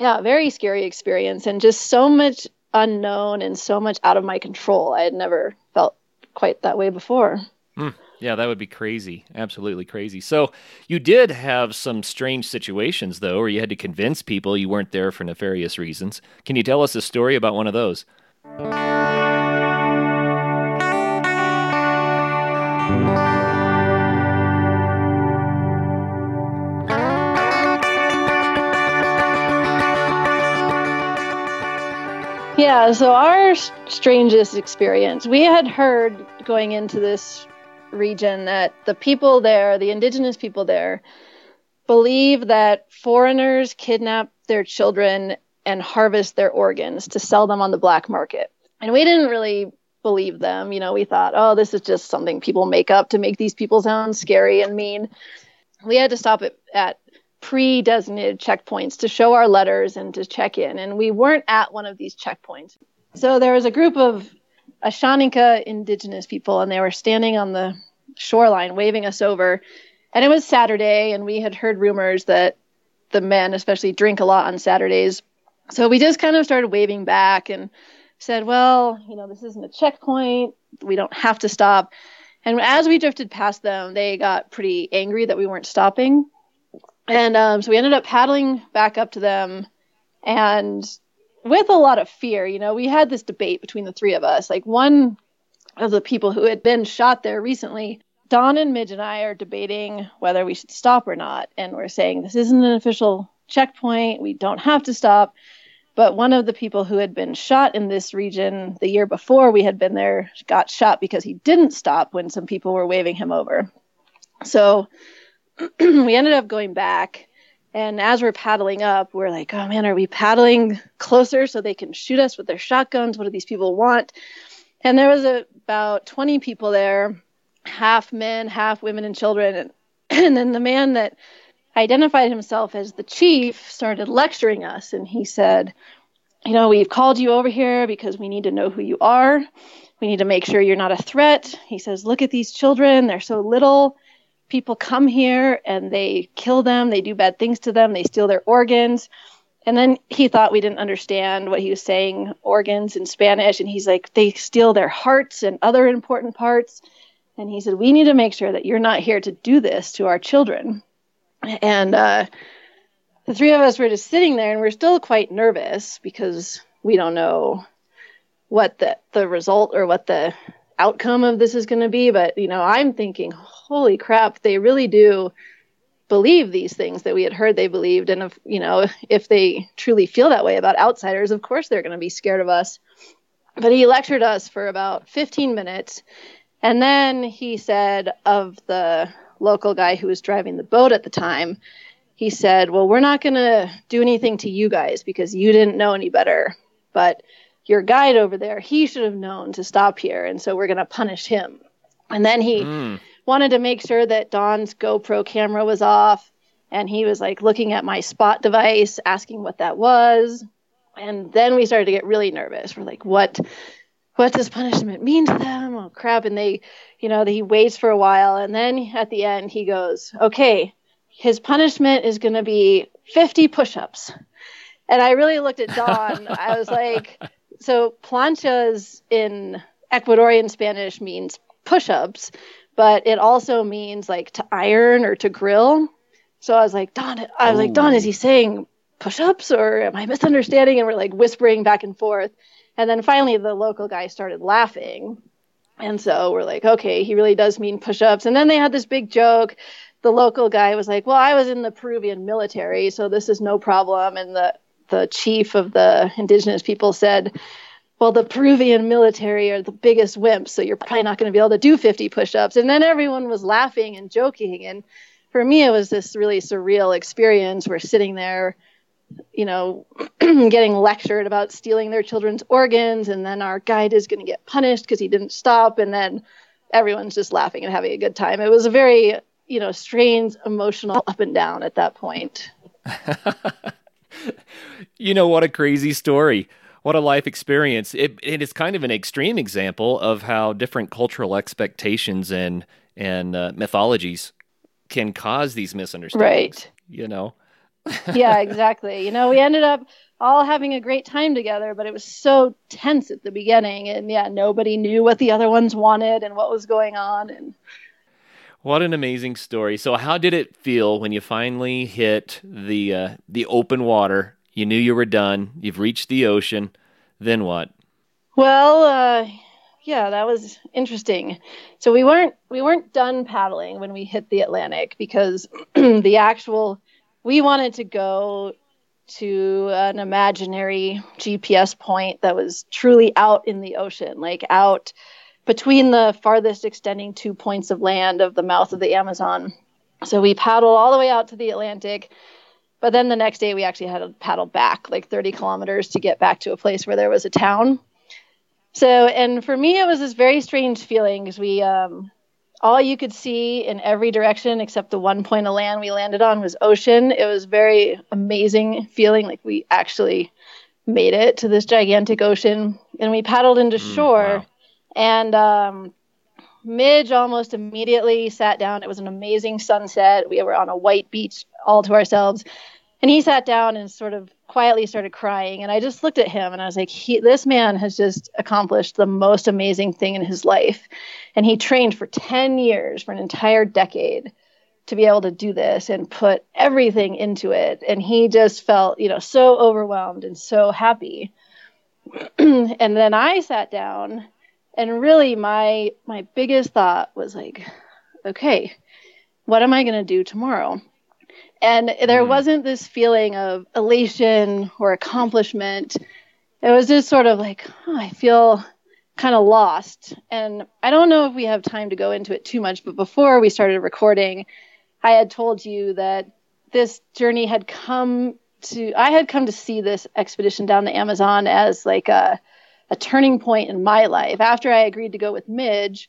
yeah, a very scary experience and just so much unknown and so much out of my control. I had never felt quite that way before. Mm. Yeah, that would be crazy. Absolutely crazy. So you did have some strange situations, though, where you had to convince people you weren't there for nefarious reasons. Can you tell us a story about one of those? Yeah, so our strangest experience, we had heard going into this region that the people there, the indigenous people there, believe that foreigners kidnap their children and harvest their organs to sell them on the black market. And we didn't really believe them. You know, we thought, oh, this is just something people make up to make these people sound scary and mean. We had to stop at, at pre-designated checkpoints to show our letters and to check in. And we weren't at one of these checkpoints. So there was a group of Ashaninka indigenous people, and they were standing on the shoreline waving us over. And it was Saturday, and we had heard rumors that the men especially drink a lot on Saturdays. So we just kind of started waving back and said, well, you know, this isn't a checkpoint. We don't have to stop. And as we drifted past them, they got pretty angry that we weren't stopping. And um, so we ended up paddling back up to them, and with a lot of fear, you know, we had this debate between the three of us. Like, one of the people who had been shot there recently, Don and Midge and I are debating whether we should stop or not. And we're saying, this isn't an official checkpoint. We don't have to stop. But one of the people who had been shot in this region the year before we had been there got shot because he didn't stop when some people were waving him over. So we ended up going back, and as we're paddling up, we're like, oh man, are we paddling closer so they can shoot us with their shotguns? What do these people want? And there was a, about twenty people there, half men, half women and children. And, and then the man that identified himself as the chief started lecturing us. And he said, you know, we've called you over here because we need to know who you are. We need to make sure you're not a threat. He says, look at these children. They're so little. People come here and they kill them. They do bad things to them. They steal their organs. And then he thought we didn't understand what he was saying, organs in Spanish. And he's like, they steal their hearts and other important parts. And he said, we need to make sure that you're not here to do this to our children. And uh, the three of us were just sitting there, and we're still quite nervous because we don't know what the, the result or what the outcome of this is going to be. But, you know, I'm thinking, holy crap, they really do believe these things that we had heard they believed. And, if, you know, if they truly feel that way about outsiders, of course they're going to be scared of us. But he lectured us for about fifteen minutes. And then he said of the local guy who was driving the boat at the time, he said, well, we're not going to do anything to you guys because you didn't know any better. But your guide over there, he should have known to stop here, and so we're going to punish him. And then he mm. wanted to make sure that Don's GoPro camera was off, and he was, like, looking at my spot device, asking what that was. And then we started to get really nervous. We're like, what what does punishment mean to them? Oh, crap. And they, you know, he waits for a while, and then at the end he goes, okay, his punishment is going to be fifty push-ups. And I really looked at Don. I was like... So planchas in Ecuadorian Spanish means push-ups, but it also means like to iron or to grill. So I was like, Don, I was oh. like, Don, is he saying push-ups or am I misunderstanding? And we're like whispering back and forth. And then finally the local guy started laughing. And so we're like, okay, he really does mean push-ups. And then they had this big joke. The local guy was like, well, I was in the Peruvian military, so this is no problem. And the The chief of the indigenous people said, well, the Peruvian military are the biggest wimps, so you're probably not going to be able to do fifty push-ups. And then everyone was laughing and joking. And for me, it was this really surreal experience. We're sitting there, you know, getting lectured about stealing their children's organs. And then our guide is going to get punished because he didn't stop. And then everyone's just laughing and having a good time. It was a very, you know, strange, emotional up and down at that point. You know, what a crazy story. What a life experience. It, it is kind of an extreme example of how different cultural expectations and, and uh, mythologies can cause these misunderstandings. Right. You know? Yeah, exactly. You know, we ended up all having a great time together, but it was so tense at the beginning. And yeah, nobody knew what the other ones wanted and what was going on. And what an amazing story. So how did it feel when you finally hit the uh, the open water? You knew you were done. You've reached the ocean. Then what? Well, uh, yeah, that was interesting. So we weren't we weren't done paddling when we hit the Atlantic because the actual we wanted to go to an imaginary G P S point that was truly out in the ocean, like out between the farthest extending two points of land of the mouth of the Amazon. So we paddled all the way out to the Atlantic, but then the next day we actually had to paddle back like thirty kilometers to get back to a place where there was a town. So, and for me, it was this very strange feeling because we, um, all you could see in every direction except the one point of land we landed on was ocean. It was very amazing feeling, like we actually made it to this gigantic ocean. And we paddled into mm, shore. Wow. And um, Midge almost immediately sat down. It was an amazing sunset. We were on a white beach all to ourselves. And he sat down and sort of quietly started crying. And I just looked at him and I was like, he, this man has just accomplished the most amazing thing in his life. And he trained for ten years, for an entire decade, to be able to do this and put everything into it. And he just felt, you know, so overwhelmed and so happy. And then I sat down and really my, my biggest thought was like, okay, what am I going to do tomorrow? And there wasn't this feeling of elation or accomplishment. It was just sort of like, oh, I feel kind of lost. And I don't know if we have time to go into it too much, but before we started recording, I had told you that this journey had come to, I had come to see this expedition down the Amazon as like a, a turning point in my life. After I agreed to go with Midge,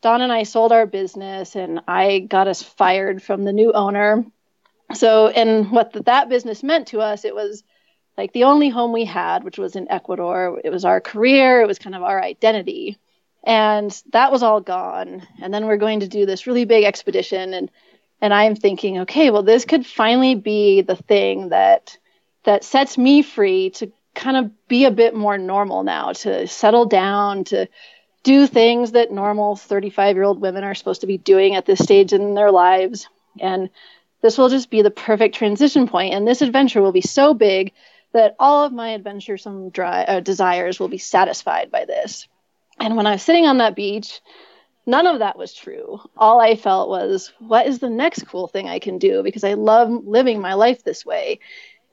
Don and I sold our business and I got us fired from the new owner. So, and what th- that business meant to us, it was like the only home we had, which was in Ecuador. It was our career. It was kind of our identity. And that was all gone. And then we're going to do this really big expedition. And, and I'm thinking, okay, well, this could finally be the thing that, that sets me free to kind of be a bit more normal now, to settle down, to do things that normal thirty-five-year-old women are supposed to be doing at this stage in their lives. And this will just be the perfect transition point, and this adventure will be so big that all of my adventuresome dry, uh, desires will be satisfied by this. And when I was sitting on that beach, none of that was true. All I felt was, what is the next cool thing I can do? Because I love living my life this way.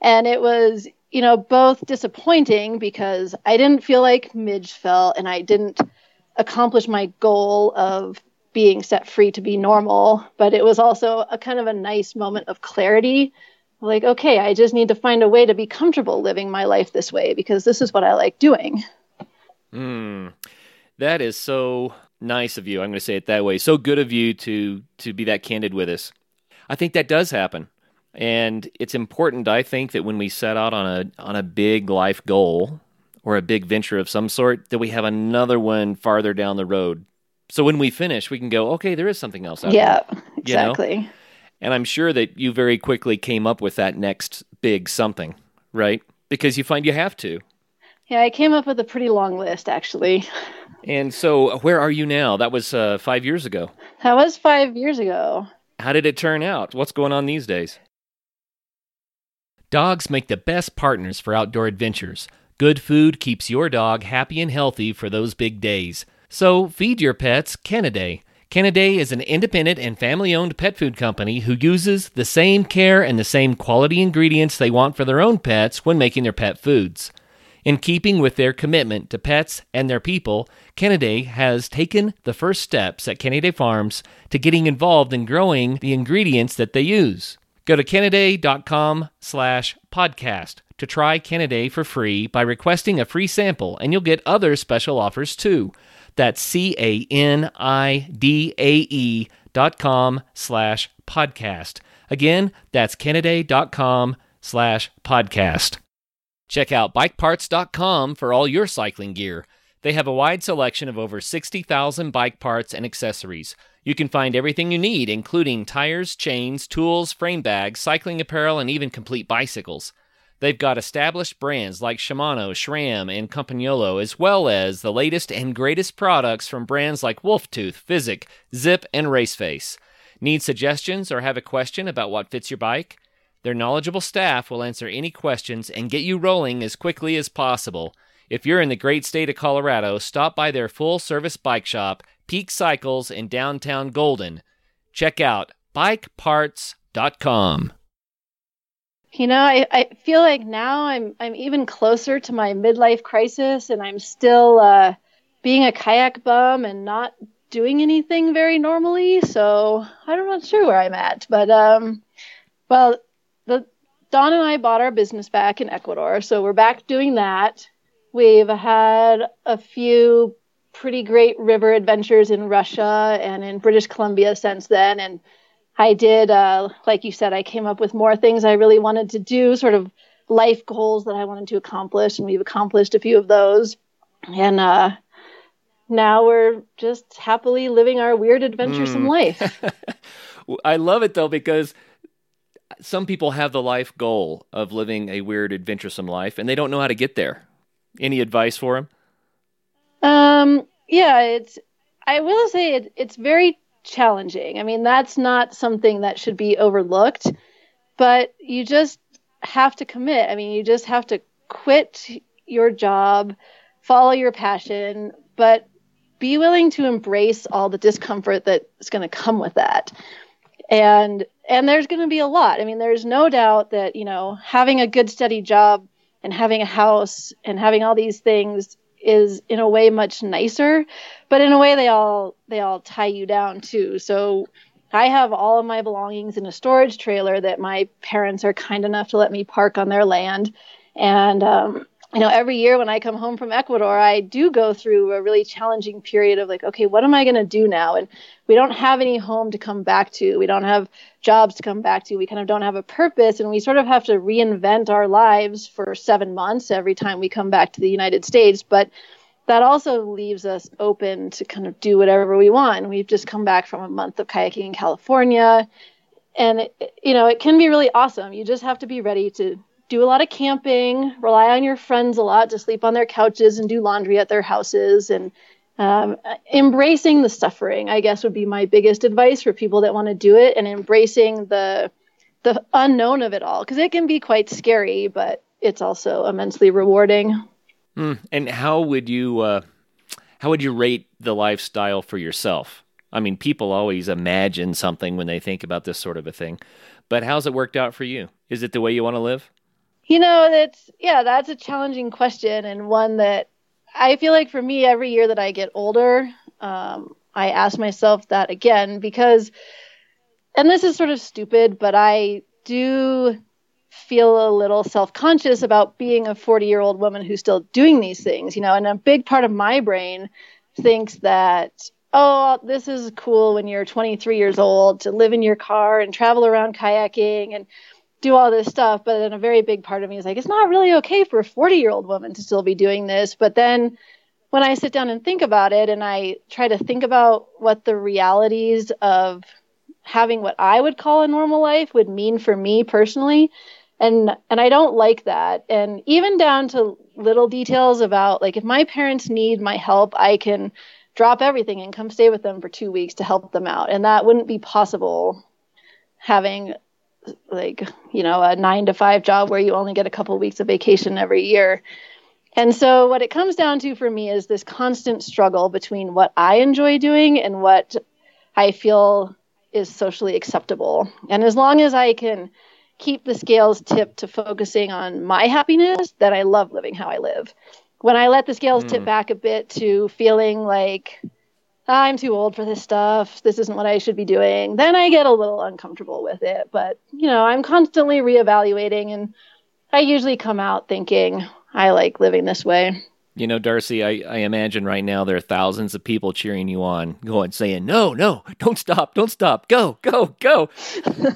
And it was, you know, both disappointing because I didn't feel like Midge felt, and I didn't accomplish my goal of being set free to be normal, but it was also a kind of a nice moment of clarity. Like, okay, I just need to find a way to be comfortable living my life this way because this is what I like doing. Mm, that is so nice of you. I'm going to say it that way. So good of you to, to be that candid with us. I think that does happen. And it's important, I think, that when we set out on a on a big life goal or a big venture of some sort, that we have another one farther down the road. So when we finish, we can go, okay, there is something else out yeah, there. Yeah, exactly. You know? And I'm sure that you very quickly came up with that next big something, right? Because you find you have to. Yeah, I came up with a pretty long list, actually. And so where are you now? That was uh, five years ago. That was five years ago. How did it turn out? What's going on these days? Dogs make the best partners for outdoor adventures. Good food keeps your dog happy and healthy for those big days. So feed your pets Canidae. Canidae is an independent and family-owned pet food company who uses the same care and the same quality ingredients they want for their own pets when making their pet foods. In keeping with their commitment to pets and their people, Canidae has taken the first steps at Canidae Farms to getting involved in growing the ingredients that they use. Go to canidae.com slash podcast to try Canidae for free by requesting a free sample, and you'll get other special offers too. That's C-A-N-I-D-A-E dot com slash podcast. Again, that's Canidae.com slash podcast. Check out bike parts dot com for all your cycling gear. They have a wide selection of over sixty thousand bike parts and accessories. You can find everything you need, including tires, chains, tools, frame bags, cycling apparel, and even complete bicycles. They've got established brands like Shimano, SRAM, and Campagnolo, as well as the latest and greatest products from brands like Wolftooth, Physic, Zip, and Raceface. Need suggestions or have a question about what fits your bike? Their knowledgeable staff will answer any questions and get you rolling as quickly as possible. If you're in the great state of Colorado, stop by their full-service bike shop, Peak Cycles in downtown Golden. Check out bike parts dot com. You know, I, I feel like now I'm I'm even closer to my midlife crisis, and I'm still uh, being a kayak bum and not doing anything very normally. So I'm not sure where I'm at. But, um, well, the, Don and I bought our business back in Ecuador, so we're back doing that. We've had a few pretty great river adventures in Russia and in British Columbia since then, and I did, uh, like you said, I came up with more things I really wanted to do, sort of life goals that I wanted to accomplish, and we've accomplished a few of those. And uh, now we're just happily living our weird, adventuresome mm. life. I love it, though, because some people have the life goal of living a weird, adventuresome life, and they don't know how to get there. Any advice for them? Um, yeah, it's, I will say it, it's very challenging. I mean, that's not something that should be overlooked, but you just have to commit. I mean, you just have to quit your job, follow your passion, but be willing to embrace all the discomfort that's going to come with that. And, and there's going to be a lot. I mean, there's no doubt that, you know, having a good steady job and having a house and having all these things is in a way much nicer, but in a way they all, they all tie you down too. So I have all of my belongings in a storage trailer that my parents are kind enough to let me park on their land. And, um, you know, every year when I come home from Ecuador, I do go through a really challenging period of like, okay, what am I going to do now? And we don't have any home to come back to. We don't have jobs to come back to. We kind of don't have a purpose. And we sort of have to reinvent our lives for seven months every time we come back to the United States. But that also leaves us open to kind of do whatever we want. And we've just come back from a month of kayaking in California. And, it, you know, it can be really awesome. You just have to be ready to do a lot of camping, rely on your friends a lot to sleep on their couches and do laundry at their houses, and um, embracing the suffering, I guess, would be my biggest advice for people that want to do it, and embracing the the unknown of it all, because it can be quite scary, but it's also immensely rewarding. Mm. And how would you uh, how would you rate the lifestyle for yourself? I mean, people always imagine something when they think about this sort of a thing, but how's it worked out for you? Is it the way you want to live? You know, that's, yeah, that's a challenging question, and one that I feel like for me, every year that I get older, um, I ask myself that again, because, and this is sort of stupid, but I do feel a little self-conscious about being a forty-year-old woman who's still doing these things, you know, and a big part of my brain thinks that, oh, this is cool when you're twenty-three years old to live in your car and travel around kayaking and do all this stuff. But then a very big part of me is like, it's not really okay for a forty-year-old woman to still be doing this. But then when I sit down and think about it, and I try to think about what the realities of having what I would call a normal life would mean for me personally, and and I don't like that. And even down to little details about, like, if my parents need my help, I can drop everything and come stay with them for two weeks to help them out. And that wouldn't be possible having, like, you know, a nine to five job where you only get a couple weeks of vacation every year. And so what it comes down to for me is this constant struggle between what I enjoy doing and what I feel is socially acceptable. And as long as I can keep the scales tipped to focusing on my happiness, then I love living how I live. When I let the scales mm. tip back a bit to feeling like, I'm too old for this stuff, this isn't what I should be doing, then I get a little uncomfortable with it. But, you know, I'm constantly reevaluating, and I usually come out thinking, I like living this way. You know, Darcy, I, I imagine right now there are thousands of people cheering you on, going, saying, no, no, don't stop, don't stop, go, go, go.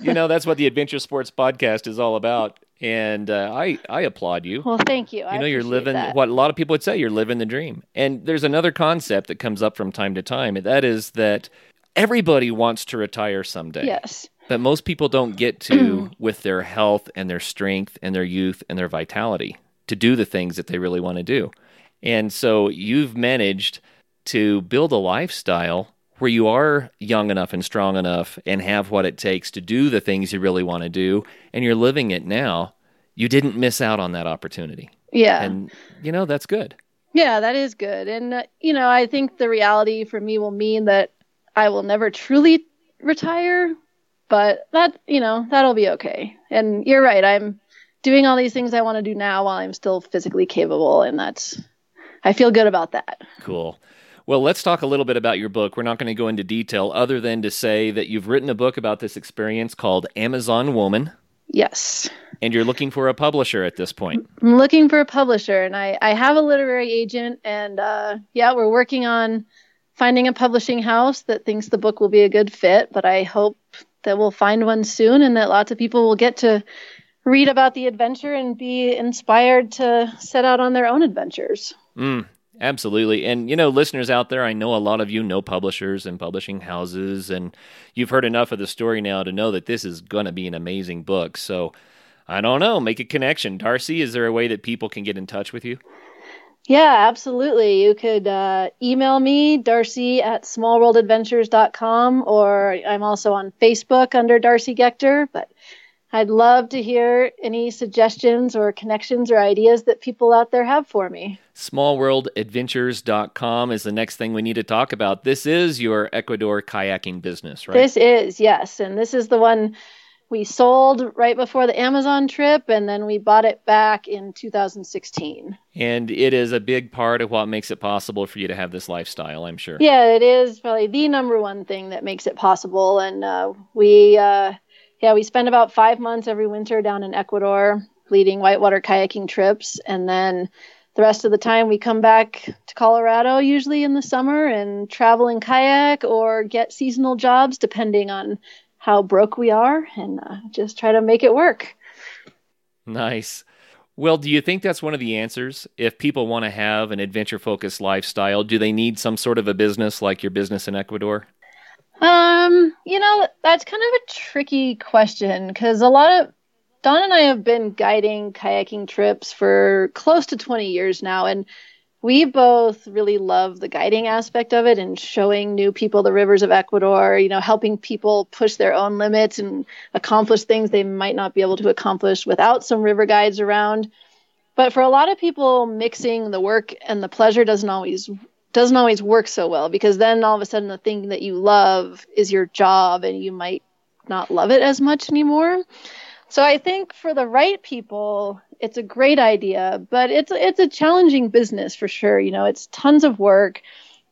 You know, that's what the Adventure Sports Podcast is all about. And uh, I, I applaud you. Well, thank you. I you know, you're living that. What a lot of people would say, you're living the dream. And there's another concept that comes up from time to time, and that is that everybody wants to retire someday. Yes. But most people don't get to with their health and their strength and their youth and their vitality to do the things that they really want to do. And so you've managed to build a lifestyle where you are young enough and strong enough and have what it takes to do the things you really want to do, and you're living it now. You didn't miss out on that opportunity. Yeah. And, you know, that's good. Yeah, that is good. And, uh, you know, I think the reality for me will mean that I will never truly retire, but that, you know, that'll be okay. And you're right. I'm doing all these things I want to do now while I'm still physically capable, and that's, I feel good about that. Cool. Well, let's talk a little bit about your book. We're not going to go into detail other than to say that you've written a book about this experience called Amazon Woman. Yes. And you're looking for a publisher at this point. I'm looking for a publisher, and I, I have a literary agent, and uh, yeah, we're working on finding a publishing house that thinks the book will be a good fit, but I hope that we'll find one soon and that lots of people will get to read about the adventure and be inspired to set out on their own adventures. Mm. Absolutely. And, you know, listeners out there, I know a lot of you know publishers and publishing houses, and you've heard enough of the story now to know that this is going to be an amazing book. So, I don't know, make a connection. Darcy, is there a way that people can get in touch with you? Yeah, absolutely. You could uh, email me, Darcy at small world adventures dot com, or I'm also on Facebook under Darcy Gechter, but I'd love to hear any suggestions or connections or ideas that people out there have for me. small world adventures dot com is the next thing we need to talk about. This is your Ecuador kayaking business, right? This is, yes. And this is the one we sold right before the Amazon trip, and then we bought it back in two thousand sixteen. And it is a big part of what makes it possible for you to have this lifestyle, I'm sure. Yeah, it is probably the number one thing that makes it possible. And uh, we... Uh, Yeah, we spend about five months every winter down in Ecuador leading whitewater kayaking trips. And then the rest of the time we come back to Colorado, usually in the summer, and travel in kayak or get seasonal jobs depending on how broke we are, and uh, just try to make it work. Nice. Well, do you think that's one of the answers? If people want to have an adventure-focused lifestyle, do they need some sort of a business like your business in Ecuador? Um, you know, that's kind of a tricky question because a lot of Don and I have been guiding kayaking trips for close to twenty years now, and we both really love the guiding aspect of it and showing new people the rivers of Ecuador, you know, helping people push their own limits and accomplish things they might not be able to accomplish without some river guides around. But for a lot of people, mixing the work and the pleasure doesn't always doesn't always work so well, because then all of a sudden the thing that you love is your job and you might not love it as much anymore. So I think for the right people, it's a great idea, but it's, it's a challenging business for sure. You know, it's tons of work.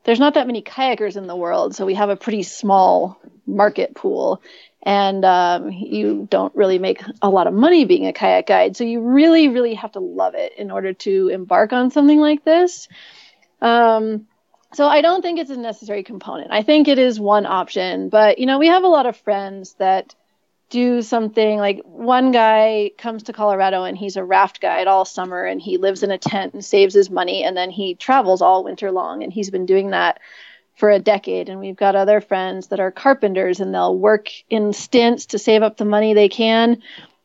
There's not that many kayakers in the world, so we have a pretty small market pool, and um, you don't really make a lot of money being a kayak guide. So you really, really have to love it in order to embark on something like this. Um, So I don't think it's a necessary component. I think it is one option, but you know, we have a lot of friends that do something like one guy comes to Colorado and he's a raft guide all summer and he lives in a tent and saves his money. And then he travels all winter long. And he's been doing that for a decade. And we've got other friends that are carpenters and they'll work in stints to save up the money they can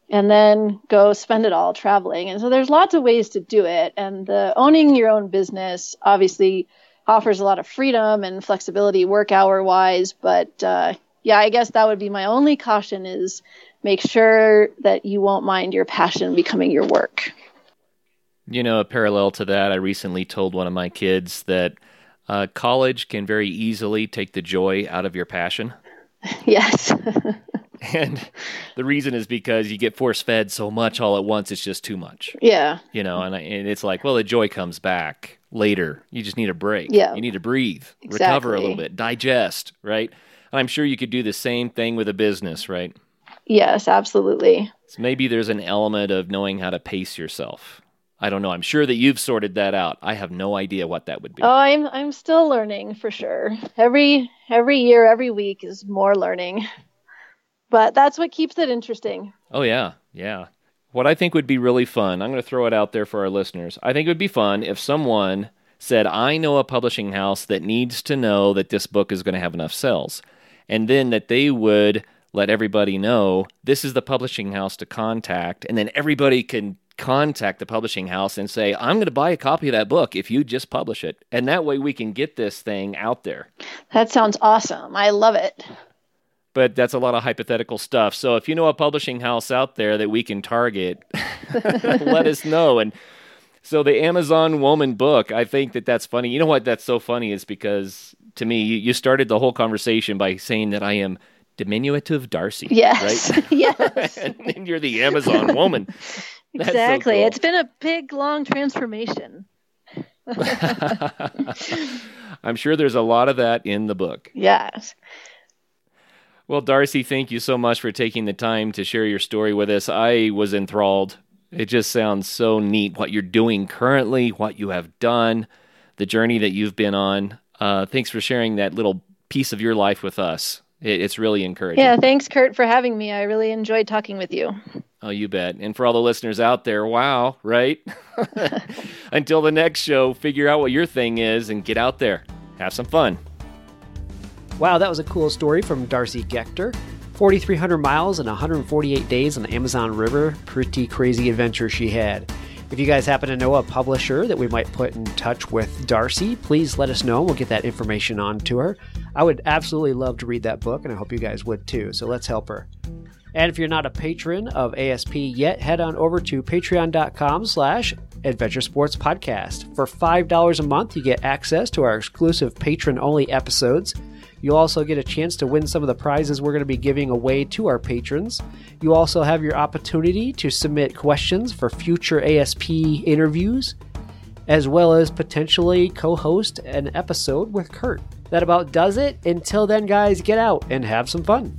and then go spend it all traveling. And so there's lots of ways to do it. And the owning your own business obviously offers a lot of freedom and flexibility work hour wise. But uh, yeah, I guess that would be my only caution, is make sure that you won't mind your passion becoming your work. You know, a parallel to that, I recently told one of my kids that uh, college can very easily take the joy out of your passion. Yes. And the reason is because you get force-fed so much all at once, it's just too much. Yeah. You know, and, I, and it's like, well, the joy comes back later. You just need a break. Yeah. You need to breathe, exactly. Recover a little bit, digest, right? And I'm sure you could do the same thing with a business, right? Yes, absolutely. So maybe there's an element of knowing how to pace yourself. I don't know. I'm sure that you've sorted that out. I have no idea what that would be. Oh, I'm I'm still learning for sure. Every every year, every week is more learning. But that's what keeps it interesting. Oh, yeah. Yeah. What I think would be really fun, I'm going to throw it out there for our listeners. I think it would be fun if someone said, I know a publishing house that needs to know that this book is going to have enough sales. And then that they would let everybody know this is the publishing house to contact. And then everybody can contact the publishing house and say, I'm going to buy a copy of that book if you just publish it. And that way we can get this thing out there. That sounds awesome. I love it. But that's a lot of hypothetical stuff. So if you know a publishing house out there that we can target, let us know. And so the Amazon Woman book, I think that that's funny. You know what? That's so funny is because, to me, you, you started the whole conversation by saying that I am diminutive Darcy. Yes. Right? Yes. And, and you're the Amazon Woman. That's exactly. So cool. It's been a big, long transformation. I'm sure there's a lot of that in the book. Yes. Well, Darcy, thank you so much for taking the time to share your story with us. I was enthralled. It just sounds so neat what you're doing currently, what you have done, the journey that you've been on. Uh, thanks for sharing that little piece of your life with us. It, it's really encouraging. Yeah, thanks, Kurt, for having me. I really enjoyed talking with you. Oh, you bet. And for all the listeners out there, wow, right? Until the next show, figure out what your thing is and get out there. Have some fun. Wow, that was a cool story from Darcy Gechter. forty-three hundred miles and one hundred forty-eight days on the Amazon River. Pretty crazy adventure she had. If you guys happen to know a publisher that we might put in touch with Darcy, please let us know. We'll get that information on to her. I would absolutely love to read that book, and I hope you guys would too, so let's help her. And if you're not a patron of A S P yet, head on over to patreon.com slash Adventure Sports Podcast. For five dollars a month, you get access to our exclusive patron-only episodes. You'll also get a chance to win some of the prizes we're going to be giving away to our patrons. You also have your opportunity to submit questions for future A S P interviews, as well as potentially co-host an episode with Kurt. That about does it. Until then, guys, get out and have some fun.